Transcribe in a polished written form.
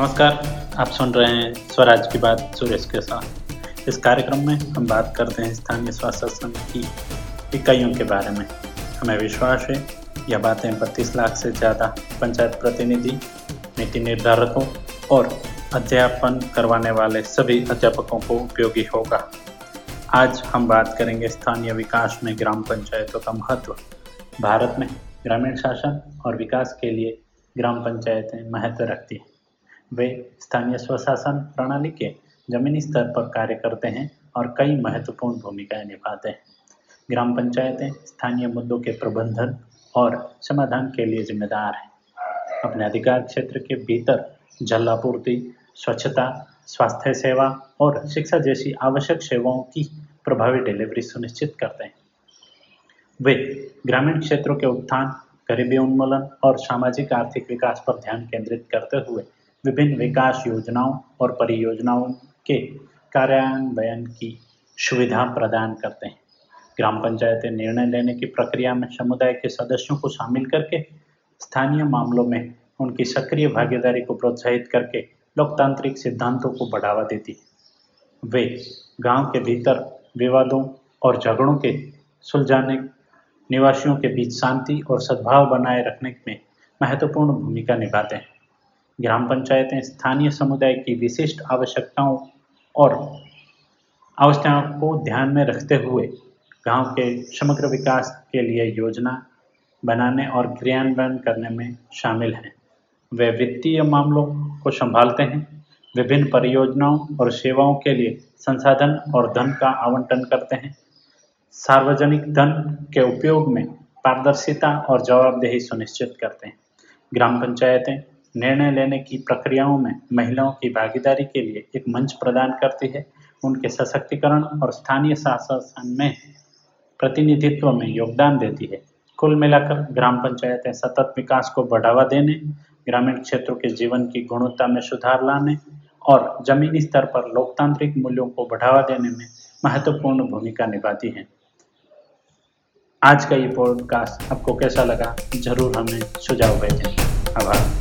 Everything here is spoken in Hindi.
नमस्कार, आप सुन रहे हैं स्वराज की बात सुरेश के साथ। इस कार्यक्रम में हम बात करते हैं स्थानीय स्वास्थ्य समिति की इकाइयों के बारे में। हमें विश्वास है यह बातें 32 लाख से ज़्यादा पंचायत प्रतिनिधि, नीति निर्धारकों और अध्यापन करवाने वाले सभी अध्यापकों को उपयोगी होगा। आज हम बात करेंगे स्थानीय विकास में ग्राम पंचायतों का महत्व। भारत में ग्रामीण शासन और विकास के लिए ग्राम पंचायतें महत्व रखती हैं। वे स्थानीय स्वशासन प्रणाली के जमीनी स्तर पर कार्य करते हैं और कई महत्वपूर्ण भूमिकाएं निभाते हैं। ग्राम पंचायतें स्थानीय मुद्दों के प्रबंधन और समाधान के लिए जिम्मेदार हैं। अपने अधिकार क्षेत्र के भीतर जल आपूर्ति, स्वच्छता, स्वास्थ्य सेवा और शिक्षा जैसी आवश्यक सेवाओं की प्रभावी डिलीवरी सुनिश्चित करते हैं। वे ग्रामीण क्षेत्रों के उत्थान, गरीबी उन्मूलन और सामाजिक आर्थिक विकास पर ध्यान केंद्रित करते हुए विभिन्न विकास योजनाओं और परियोजनाओं के कार्यान्वयन की सुविधा प्रदान करते हैं। ग्राम पंचायतें निर्णय लेने की प्रक्रिया में समुदाय के सदस्यों को शामिल करके स्थानीय मामलों में उनकी सक्रिय भागीदारी को प्रोत्साहित करके लोकतांत्रिक सिद्धांतों को बढ़ावा देती है। वे गांव के भीतर विवादों और झगड़ों के सुलझाने, निवासियों के बीच शांति और सद्भाव बनाए रखने में महत्वपूर्ण भूमिका निभाते हैं। ग्राम पंचायतें स्थानीय समुदाय की विशिष्ट आवश्यकताओं और आवश्यकताओं को ध्यान में रखते हुए गांव के समग्र विकास के लिए योजना बनाने और क्रियान्वयन करने में शामिल हैं। वे वित्तीय मामलों को संभालते हैं, विभिन्न परियोजनाओं और सेवाओं के लिए संसाधन और धन का आवंटन करते हैं, सार्वजनिक धन के उपयोग में पारदर्शिता और जवाबदेही सुनिश्चित करते हैं। ग्राम पंचायतें निर्णय लेने की प्रक्रियाओं में महिलाओं की भागीदारी के लिए एक मंच प्रदान करती है, उनके सशक्तिकरण और स्थानीय शासन में प्रतिनिधित्व में योगदान देती है। कुल मिलाकर ग्राम पंचायतें सतत विकास को बढ़ावा देने, ग्रामीण क्षेत्रों के जीवन की गुणवत्ता में सुधार लाने और जमीनी स्तर पर लोकतांत्रिक मूल्यों को बढ़ावा देने में महत्वपूर्ण भूमिका निभाती हैं। आज का ये पॉडकास्ट आपको कैसा लगा, जरूर हमें सुझाव भेजें। आभार।